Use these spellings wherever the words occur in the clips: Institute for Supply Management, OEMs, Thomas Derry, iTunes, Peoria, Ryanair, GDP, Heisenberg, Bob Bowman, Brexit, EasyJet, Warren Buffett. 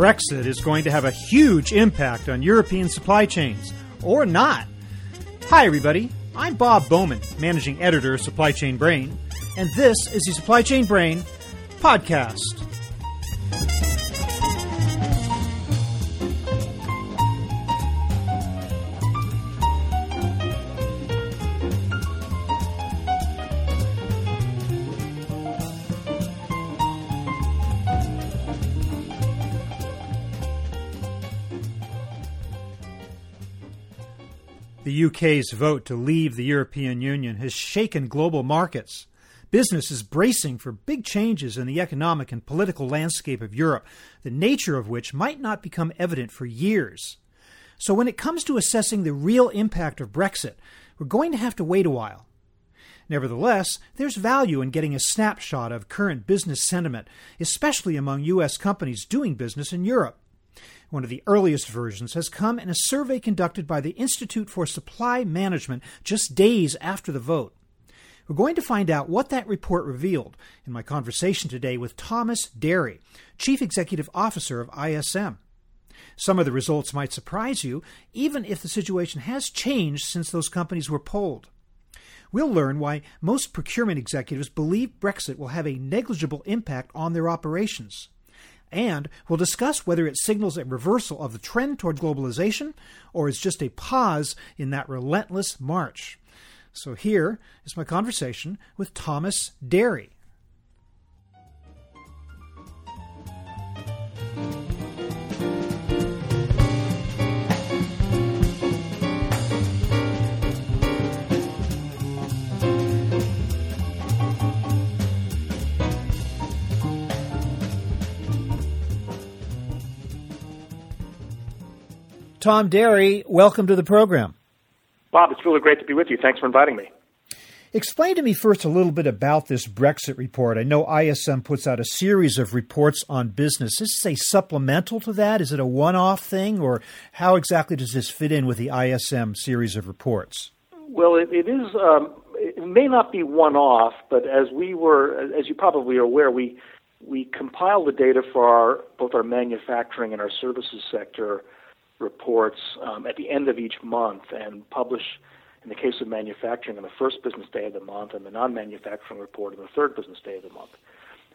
Brexit is going to have a huge impact on European supply chains, or not. Hi, everybody. I'm Bob Bowman, managing editor of Supply Chain Brain, and this is the Supply Chain Brain podcast. The UK's vote to leave the European Union has shaken global markets. Business is bracing for big changes in the economic and political landscape of Europe, the nature of which might not become evident for years. So when it comes to assessing the real impact of Brexit, we're going to have to wait a while. Nevertheless, there's value in getting a snapshot of current business sentiment, especially among U.S. companies doing business in Europe. One of the earliest versions has come in a survey conducted by the Institute for Supply Management just days after the vote. We're going to find out what that report revealed in my conversation today with Thomas Derry, Chief Executive Officer of ISM. Some of the results might surprise you, even if the situation has changed since those companies were polled. We'll learn why most procurement executives believe Brexit will have a negligible impact on their operations. And we'll discuss whether it signals a reversal of the trend toward globalization or is just a pause in that relentless march. So here is my conversation with Thomas Derry. Tom Derry, welcome to the program. Bob, it's really great to be with you. Thanks for inviting me. Explain to me first a little bit about this Brexit report. I know ISM puts out a series of reports on business. Is this a supplemental to that? Is it a one-off thing? Or how exactly does this fit in with the ISM series of reports? Well, it is. It may not be one-off, but as you probably are aware, we compile the data for both our manufacturing and our services sector reports at the end of each month and publish, in the case of manufacturing, on the first business day of the month and the non-manufacturing report on the third business day of the month.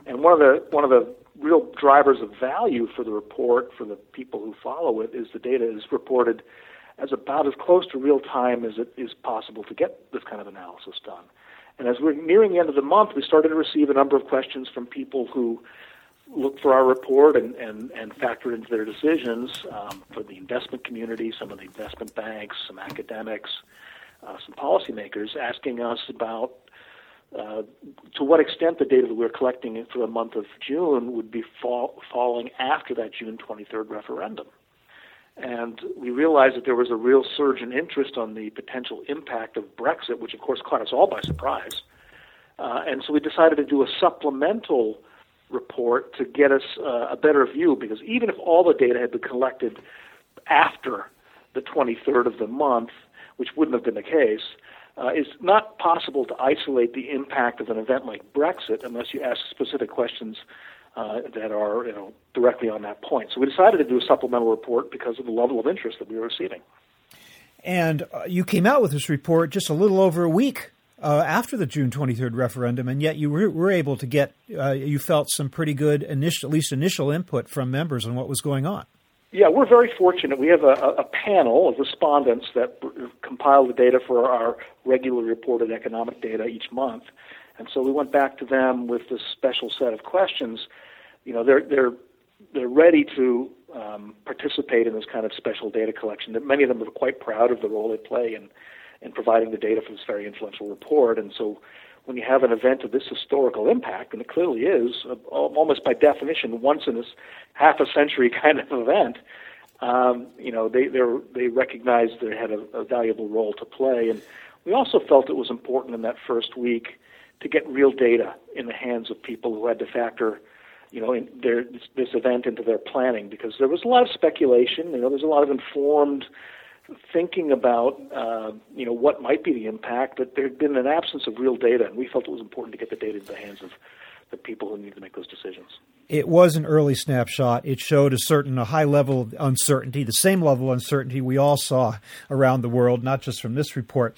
And one of the real drivers of value for the report, for the people who follow it, is the data is reported as about as close to real time as it is possible to get this kind of analysis done. And as we're nearing the end of the month, we started to receive a number of questions from people who looked for our report and factored into their decisions for the investment community, some of the investment banks, some academics, some policymakers, asking us about to what extent the data that we're collecting for the month of June would be falling after that June 23rd referendum. And we realized that there was a real surge in interest on the potential impact of Brexit, which of course caught us all by surprise. And so we decided to do a supplemental report to get us a better view, because even if all the data had been collected after the 23rd of the month, which wouldn't have been the case, it's not possible to isolate the impact of an event like Brexit unless you ask specific questions that are directly on that point. So we decided to do a supplemental report because of the level of interest that we were receiving. And you came out with this report just a little over a week after the June 23rd referendum, and yet you were able to get, you felt some pretty good, initial input from members on what was going on. Yeah, we're very fortunate. We have a panel of respondents that compile the data for our regularly reported economic data each month, and so we went back to them with this special set of questions. You know, they're ready to participate in this kind of special data collection. Many of them are quite proud of the role they play in providing the data for this very influential report. And so when you have an event of this historical impact, and it clearly is, almost by definition, once in this half a century kind of event, they recognized they had a valuable role to play. And we also felt it was important in that first week to get real data in the hands of people who had to factor in this event into their planning, because there was a lot of speculation. There's a lot of informed thinking about what might be the impact, but there had been an absence of real data, and we felt it was important to get the data into the hands of the people who need to make those decisions. it was an early snapshot. It showed a high level of uncertainty, the same level of uncertainty we all saw around the world, not just from this report.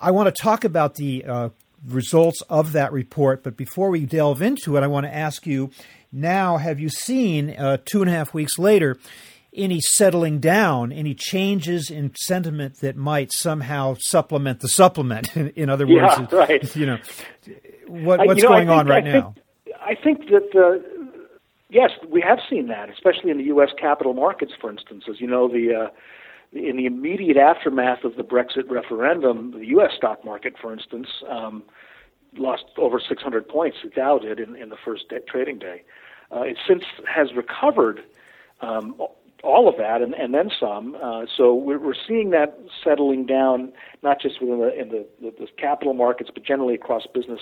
I want to talk about the results of that report, but before we delve into it, I want to ask you now, have you seen 2.5 weeks later any settling down, any changes in sentiment that might somehow supplement the supplement? In other words, right. You know, what's going on right now? I think that, yes, we have seen that, especially in the U.S. capital markets, for instance. As you know, in the immediate aftermath of the Brexit referendum, the U.S. stock market, for instance, lost over 600 points, the Dow did, in the first trading day. It since has recovered all of that and then some. So we're seeing that settling down, not just within the capital markets, but generally across business,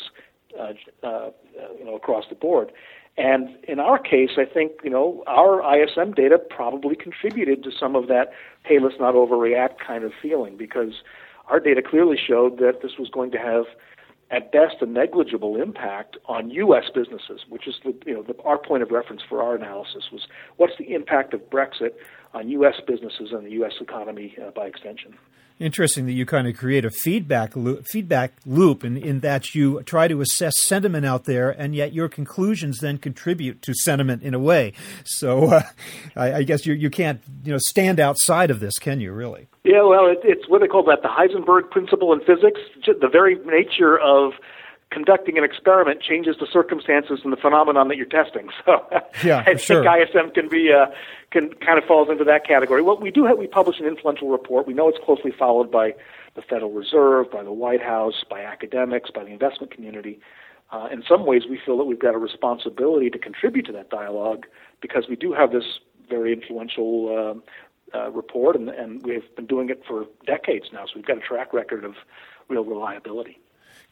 across the board. And in our case, I think, our ISM data probably contributed to some of that, hey, let's not overreact kind of feeling, because our data clearly showed that this was going to have, at best, a negligible impact on U.S. businesses, which is our point of reference for our analysis was what's the impact of Brexit on U.S. businesses and the U.S. economy by extension. Interesting that you kind of create a feedback loop in that you try to assess sentiment out there, and yet your conclusions then contribute to sentiment in a way. So I guess you can't stand outside of this, can you, really? Yeah, well, it's what they call that the Heisenberg principle in physics. The very nature of conducting an experiment changes the circumstances and the phenomenon that you're testing. So I think ISM kind of falls into that category. Well, we publish an influential report. We know it's closely followed by the Federal Reserve, by the White House, by academics, by the investment community. In some ways, we feel that we've got a responsibility to contribute to that dialogue because we do have this very influential report, and we've been doing it for decades now. So we've got a track record of real reliability.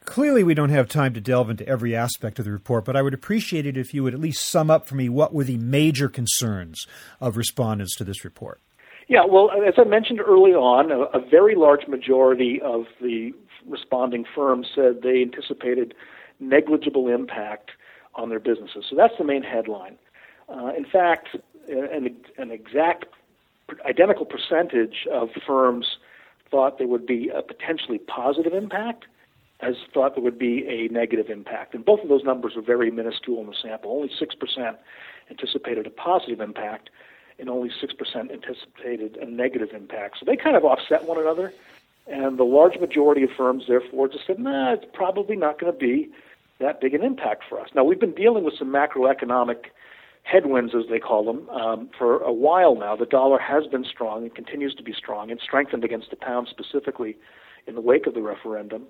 Clearly, we don't have time to delve into every aspect of the report, but I would appreciate it if you would at least sum up for me what were the major concerns of respondents to this report. Yeah, well, as I mentioned early on, a very large majority of the responding firms said they anticipated negligible impact on their businesses. So that's the main headline. In fact, an exact identical percentage of firms thought there would be a potentially positive impact, as thought there would be a negative impact. And both of those numbers are very minuscule in the sample. Only 6% anticipated a positive impact, and only 6% anticipated a negative impact. So they kind of offset one another. And the large majority of firms, therefore, just said, nah, it's probably not going to be that big an impact for us. Now, we've been dealing with some macroeconomic headwinds, as they call them, for a while now. The dollar has been strong and continues to be strong and strengthened against the pound specifically in the wake of the referendum.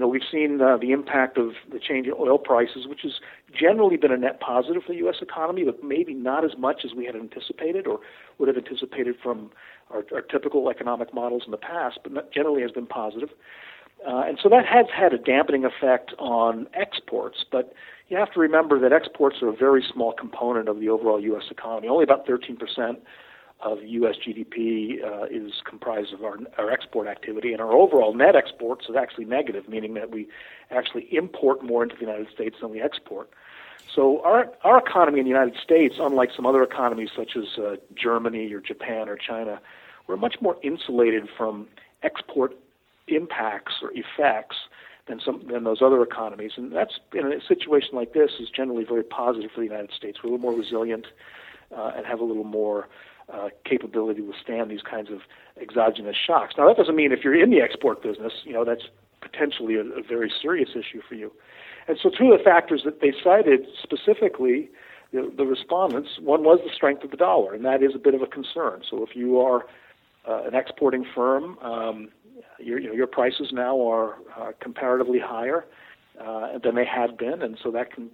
We've seen the impact of the change in oil prices, which has generally been a net positive for the U.S. economy, but maybe not as much as we had anticipated or would have anticipated from our typical economic models in the past, but generally has been positive. And so that has had a dampening effect on exports, but you have to remember that exports are a very small component of the overall U.S. economy. Only about 13% of U.S. GDP is comprised of our export activity, and our overall net exports is actually negative, meaning that we actually import more into the United States than we export. So our economy in the United States, unlike some other economies such as Germany or Japan or China, we're much more insulated from export impacts or effects than those other economies. And that's, in a situation like this, is generally very positive for the United States. We're a little more resilient and have a little more capability to withstand these kinds of exogenous shocks. Now, that doesn't mean if you're in the export business, that's potentially a very serious issue for you. And so two of the factors that they cited specifically, the respondents, one was the strength of the dollar, and that is a bit of a concern. So if you are an exporting firm, your prices now are comparatively higher than they had been, and so that can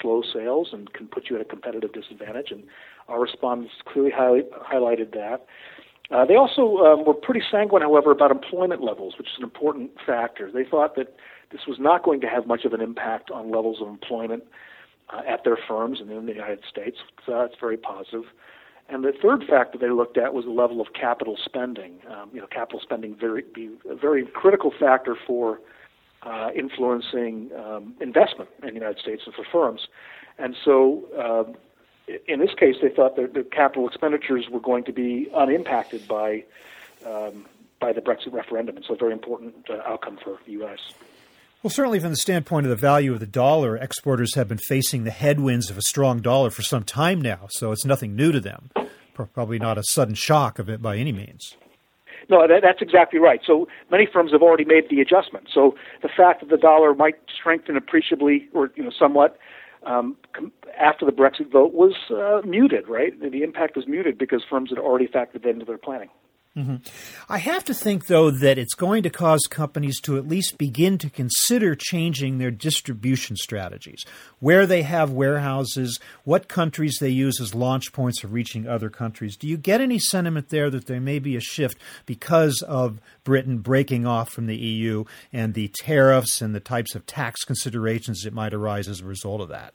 slow sales and can put you at a competitive disadvantage. And our respondents clearly highlighted that. They also were pretty sanguine, however, about employment levels, which is an important factor. They thought that this was not going to have much of an impact on levels of employment at their firms and in the United States. So that's very positive. And the third factor they looked at was the level of capital spending. Capital spending be a very critical factor for influencing investment in the United States and for firms. And so in this case, they thought that the capital expenditures were going to be unimpacted by the Brexit referendum. And so a very important outcome for the U.S. Well, certainly from the standpoint of the value of the dollar, exporters have been facing the headwinds of a strong dollar for some time now. So it's nothing new to them. Probably not a sudden shock of it by any means. No, that's exactly right. So many firms have already made the adjustment. So the fact that the dollar might strengthen appreciably or somewhat after the Brexit vote was muted, right? The impact was muted because firms had already factored that into their planning. Mm-hmm. I have to think, though, that it's going to cause companies to at least begin to consider changing their distribution strategies, where they have warehouses, what countries they use as launch points of reaching other countries. Do you get any sentiment there that there may be a shift because of Britain breaking off from the EU and the tariffs and the types of tax considerations that might arise as a result of that?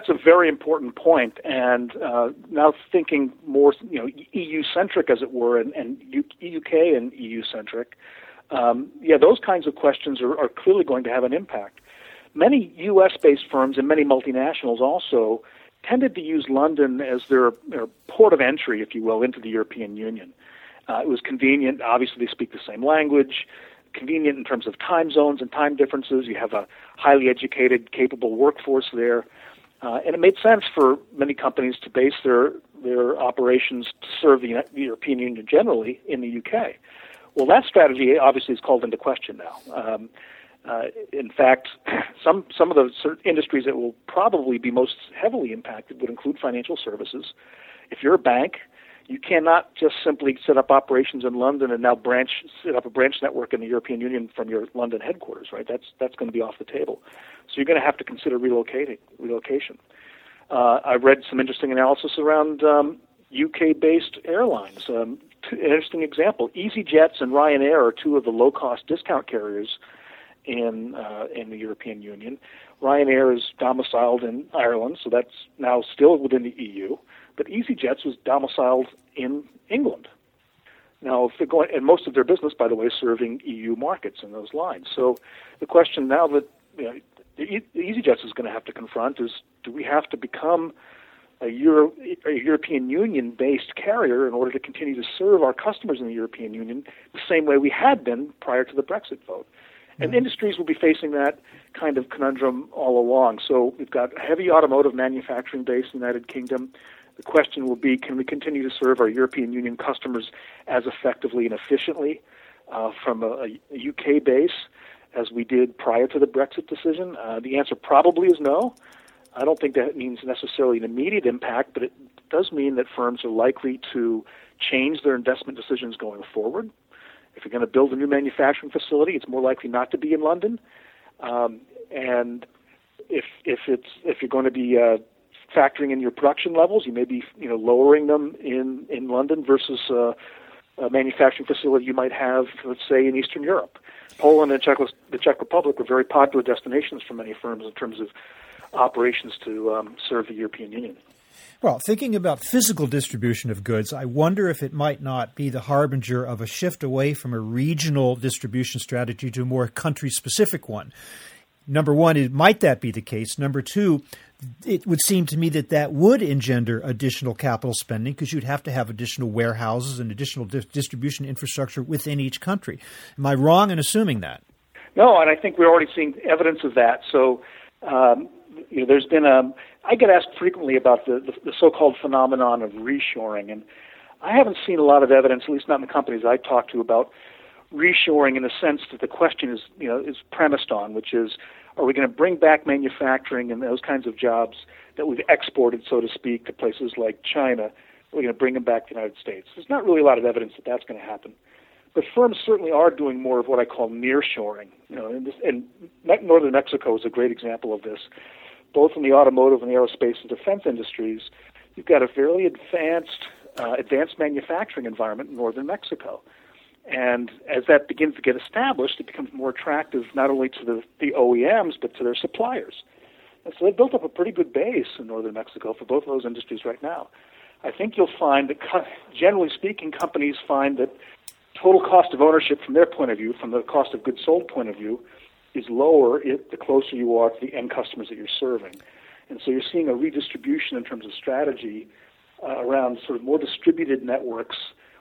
That's a very important point. And now thinking more, EU-centric, as it were, and UK and EU-centric, those kinds of questions are clearly going to have an impact. Many U.S.-based firms and many multinationals also tended to use London as their port of entry, if you will, into the European Union. It was convenient. Obviously, they speak the same language. Convenient in terms of time zones and time differences. You have a highly educated, capable workforce there. And it made sense for many companies to base their operations to serve the European Union generally in the UK. Well, that strategy obviously is called into question now. In fact, some of the industries that will probably be most heavily impacted would include financial services. If you're a bank, you cannot just simply set up operations in London and now set up a branch network in the European Union from your London headquarters, right? That's going to be off the table. So you're going to have to consider relocation. I read some interesting analysis around UK-based airlines. An interesting example: EasyJets and Ryanair are two of the low-cost discount carriers in the European Union. Ryanair is domiciled in Ireland, so that's now still within the EU. But EasyJet's was domiciled in England. Now, if they're going, and most of their business, by the way, is serving EU markets in those lines. So the question now that EasyJet's is going to have to confront is, do we have to become a European Union-based carrier in order to continue to serve our customers in the European Union the same way we had been prior to the Brexit vote? And industries will be facing that kind of conundrum all along. So we've got a heavy automotive manufacturing base in the United Kingdom. The question will be, can we continue to serve our European Union customers as effectively and efficiently from a UK base as we did prior to the Brexit decision? The answer probably is no. I don't think that means necessarily an immediate impact, but it does mean that firms are likely to change their investment decisions going forward. If you're going to build a new manufacturing facility, it's more likely not to be in London. And if you're going to be factoring in your production levels, you may be lowering them in London versus a manufacturing facility you might have, let's say, in Eastern Europe. Poland and the Czech Republic were very popular destinations for many firms in terms of operations to serve the European Union. Well, thinking about physical distribution of goods, I wonder if it might not be the harbinger of a shift away from a regional distribution strategy to a more country-specific one. Number one, might that be the case? Number two, it would seem to me that would engender additional capital spending because you'd have to have additional warehouses and additional distribution infrastructure within each country. Am I wrong in assuming that? No, and I think we're already seeing evidence of that. So there's been I get asked frequently about the so-called phenomenon of reshoring, and I haven't seen a lot of evidence, at least not in the companies I talk to, about reshoring in the sense that the question is premised on, which is, are we going to bring back manufacturing and those kinds of jobs that we've exported, so to speak, to places like China? Are we going to bring them back to the United States? There's not really a lot of evidence that that's going to happen. But firms certainly are doing more of what I call nearshoring. And northern Mexico is a great example of this. Both in the automotive and the aerospace and defense industries, you've got a fairly advanced manufacturing environment in northern Mexico. And as that begins to get established, it becomes more attractive not only to the OEMs, but to their suppliers. And so they've built up a pretty good base in northern Mexico for both of those industries right now. I think you'll find that, generally speaking, companies find that total cost of ownership from their point of view, from the cost of goods sold point of view, is lower the closer you are to the end customers that you're serving. And so you're seeing a redistribution in terms of strategy around sort of more distributed networks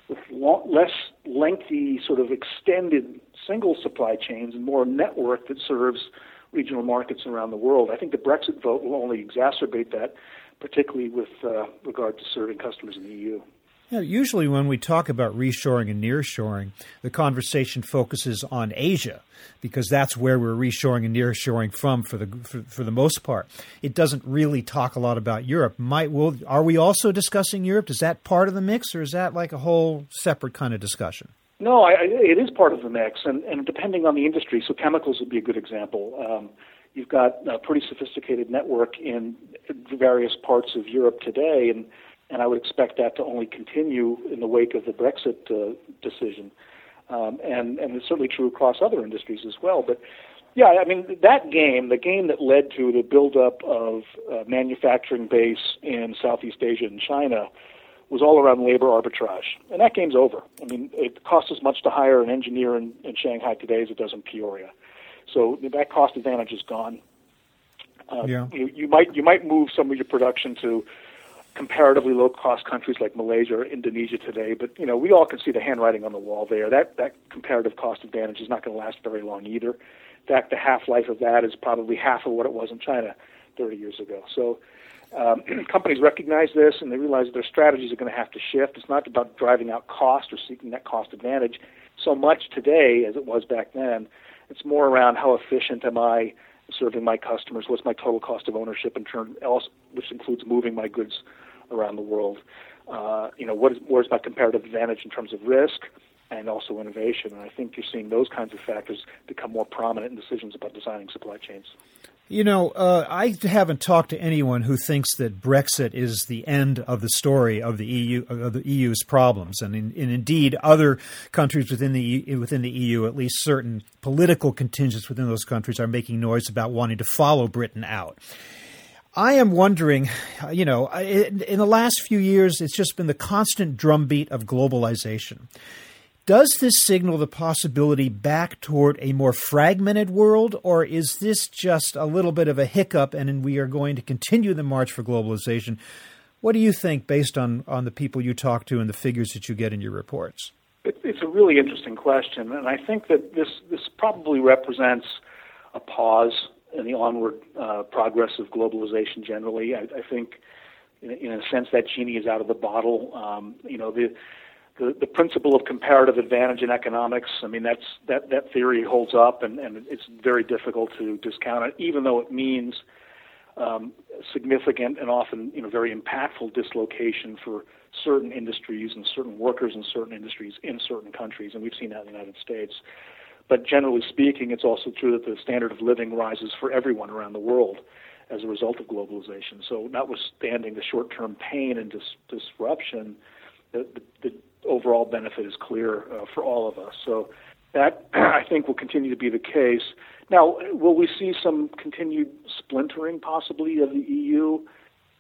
with less lengthy sort of extended single supply chains and more network that serves regional markets around the world. I think the Brexit vote will only exacerbate that, particularly with regard to serving customers in the EU. Now, usually when we talk about reshoring and nearshoring, the conversation focuses on Asia because that's where we're reshoring and nearshoring from for the most part. It doesn't really talk a lot about Europe. Are we also discussing Europe? Is that part of the mix, or is that like a whole separate kind of discussion? No, it is part of the mix, and depending on the industry. So chemicals would be a good example. You've got a pretty sophisticated network in various parts of Europe today, and I would expect that to only continue in the wake of the Brexit decision. And it's certainly true across other industries as well. But, yeah, I mean, that game, the game that led to the buildup of manufacturing base in Southeast Asia and China was all around labor arbitrage. And that game's over. I mean, it costs as much to hire an engineer in Shanghai today as it does in Peoria. So that cost advantage is gone. You might move some of your production to comparatively low-cost countries like Malaysia or Indonesia today, but you know we all can see the handwriting on the wall there. That comparative cost advantage is not going to last very long either. In fact, the half-life of that is probably half of what it was in China 30 years ago. So companies recognize this, and they realize their strategies are going to have to shift. It's not about driving out cost or seeking that cost advantage so much today as it was back then. It's more around how efficient am I serving my customers, what's my total cost of ownership in turn, which includes moving my goods around the world. Where's my comparative advantage in terms of risk and also innovation? And I think you're seeing those kinds of factors become more prominent in decisions about designing supply chains. You know, I haven't talked to anyone who thinks that Brexit is the end of the story of the EU, of the EU's problems, and indeed other countries within the EU, at least certain political contingents within those countries, are making noise about wanting to follow Britain out. I am wondering, you know, in the last few years, it's just been the constant drumbeat of globalization. Does this signal the possibility back toward a more fragmented world, or is this just a little bit of a hiccup and we are going to continue the march for globalization? What do you think based on the people you talk to and the figures that you get in your reports? It's a really interesting question, and I think that this probably represents a pause in the onward progress of globalization generally. I think, in a sense, that genie is out of the bottle. The principle of comparative advantage in economics, I mean, that theory holds up, and it's very difficult to discount it, even though it means significant and often, you know, very impactful dislocation for certain industries and certain workers in certain industries in certain countries, and we've seen that in the United States. But generally speaking, it's also true that the standard of living rises for everyone around the world as a result of globalization. So notwithstanding the short-term pain and disruption, the overall benefit is clear for all of us. So that, I think, will continue to be the case. Now, will we see some continued splintering, possibly, of the EU?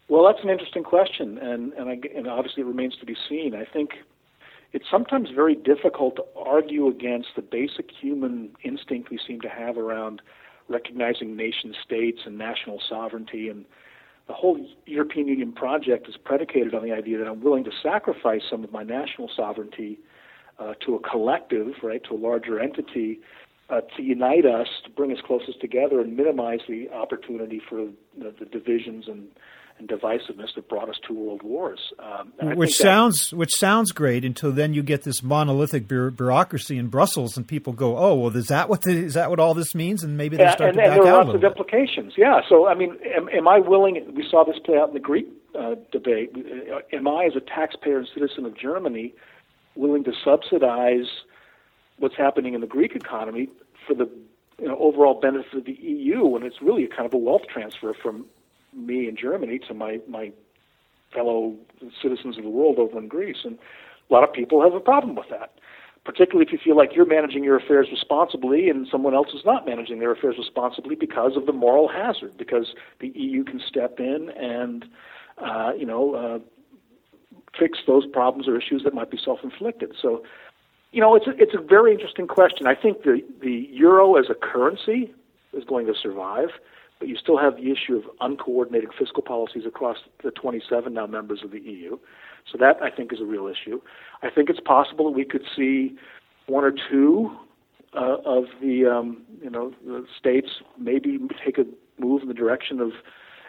Well, that's an interesting question, and obviously it remains to be seen. I think it's sometimes very difficult to argue against the basic human instinct we seem to have around recognizing nation states and national sovereignty, and the whole European Union project is predicated on the idea that I'm willing to sacrifice some of my national sovereignty to a collective, right, to a larger entity, to unite us, to bring us closest together and minimize the opportunity for the divisions and divisiveness that brought us two world wars. Which sounds great until then you get this monolithic bureaucracy in Brussels and people go, oh, well, is that what all this means? And maybe they start to back out a little bit. And there are lots of implications, yeah. So, I mean, am I willing – we saw this play out in the Greek debate. Am I, as a taxpayer and citizen of Germany, willing to subsidize what's happening in the Greek economy for the overall benefit of the EU when it's really kind of a wealth transfer from – me in Germany to my fellow citizens of the world over in Greece? And a lot of people have a problem with that, particularly if you feel like you're managing your affairs responsibly and someone else is not managing their affairs responsibly because of the moral hazard, because the EU can step in and, fix those problems or issues that might be self-inflicted. So, you know, it's a very interesting question. I think the euro as a currency is going to survive. But you still have the issue of uncoordinated fiscal policies across the 27 now members of the EU. So that, I think, is a real issue. I think it's possible that we could see one or two of the states maybe take a move in the direction of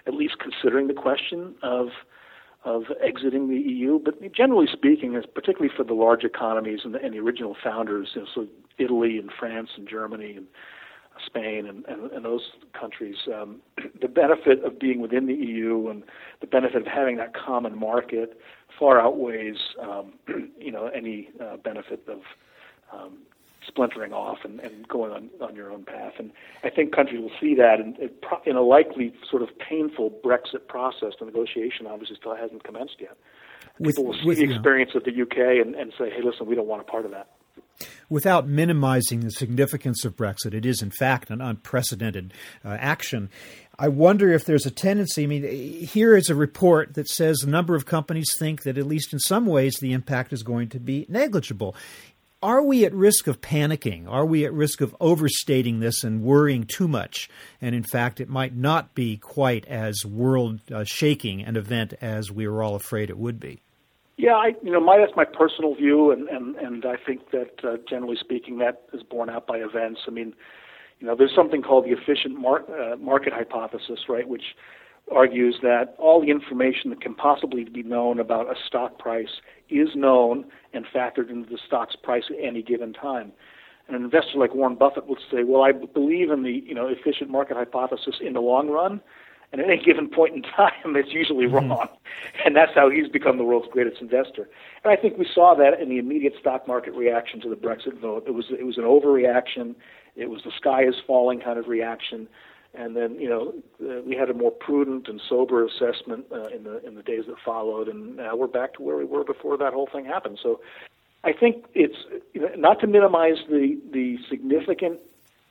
at least considering the question of exiting the EU. But generally speaking, particularly for the large economies and the original founders, so Italy and France and Germany and Spain and those countries, the benefit of being within the EU and the benefit of having that common market far outweighs any benefit of splintering off and going on your own path. And I think countries will see that in a likely sort of painful Brexit process. The negotiation obviously still hasn't commenced yet. People will see the experience of the UK and say, hey, listen, we don't want a part of that. Without minimizing the significance of Brexit, it is, in fact, an unprecedented action. I wonder if there's a tendency. I mean, here is a report that says a number of companies think that, at least in some ways, the impact is going to be negligible. Are we at risk of panicking? Are we at risk of overstating this and worrying too much? And, in fact, it might not be quite as world-shaking an event as we were all afraid it would be. Yeah, that's my personal view, and I think that generally speaking, that is borne out by events. I mean, there's something called the efficient market hypothesis, right, which argues that all the information that can possibly be known about a stock price is known and factored into the stock's price at any given time. And an investor like Warren Buffett would say, well, I believe in the efficient market hypothesis in the long run. And at any given point in time, it's usually wrong. And that's how he's become the world's greatest investor. And I think we saw that in the immediate stock market reaction to the Brexit vote. It was an overreaction. It was the sky is falling kind of reaction. And then, we had a more prudent and sober assessment in the days that followed. And now we're back to where we were before that whole thing happened. So I think it's not to minimize the significant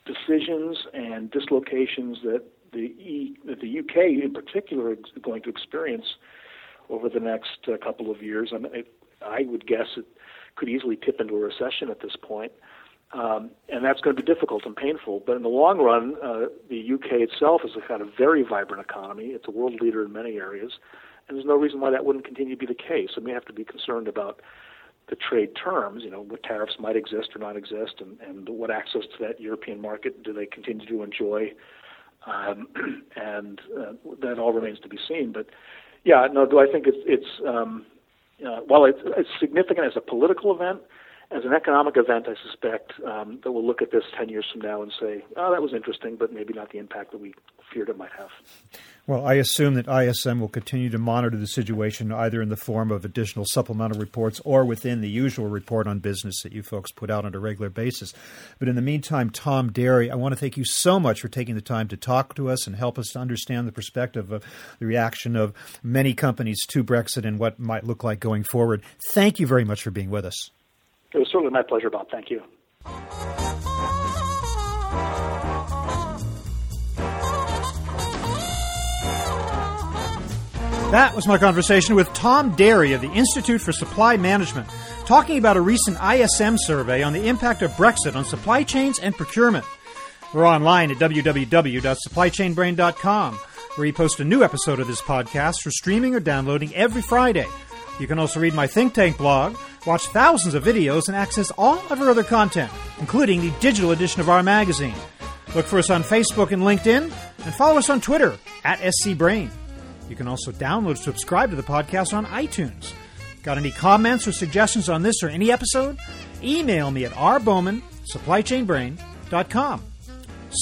decisions and dislocations that the UK in particular is going to experience over the next couple of years. I mean, I would guess it could easily tip into a recession at this point, and that's going to be difficult and painful. But in the long run, the UK itself is a kind of very vibrant economy. It's a world leader in many areas, and there's no reason why that wouldn't continue to be the case. And we have to be concerned about the trade terms, what tariffs might exist or not exist, and what access to that European market do they continue to enjoy. And that all remains to be seen. But yeah, no. Do I think it's significant as a political event, as an economic event? I suspect that we'll look at this 10 years from now and say, oh, that was interesting, but maybe not the impact that we feared it might have. Well, I assume that ISM will continue to monitor the situation either in the form of additional supplemental reports or within the usual report on business that you folks put out on a regular basis. But in the meantime, Tom Derry, I want to thank you so much for taking the time to talk to us and help us to understand the perspective of the reaction of many companies to Brexit and what might look like going forward. Thank you very much for being with us. It was certainly my pleasure, Bob. Thank you. That was my conversation with Tom Derry of the Institute for Supply Management, talking about a recent ISM survey on the impact of Brexit on supply chains and procurement. We're online at www.supplychainbrain.com, where we post a new episode of this podcast for streaming or downloading every Friday. You can also read my think tank blog, watch thousands of videos, and access all of our other content, including the digital edition of our magazine. Look for us on Facebook and LinkedIn, and follow us on Twitter @SCBrain. You can also download, subscribe to the podcast on iTunes. Got any comments or suggestions on this or any episode? Email me at rbowman@supplychainbrain.com.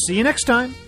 See you next time.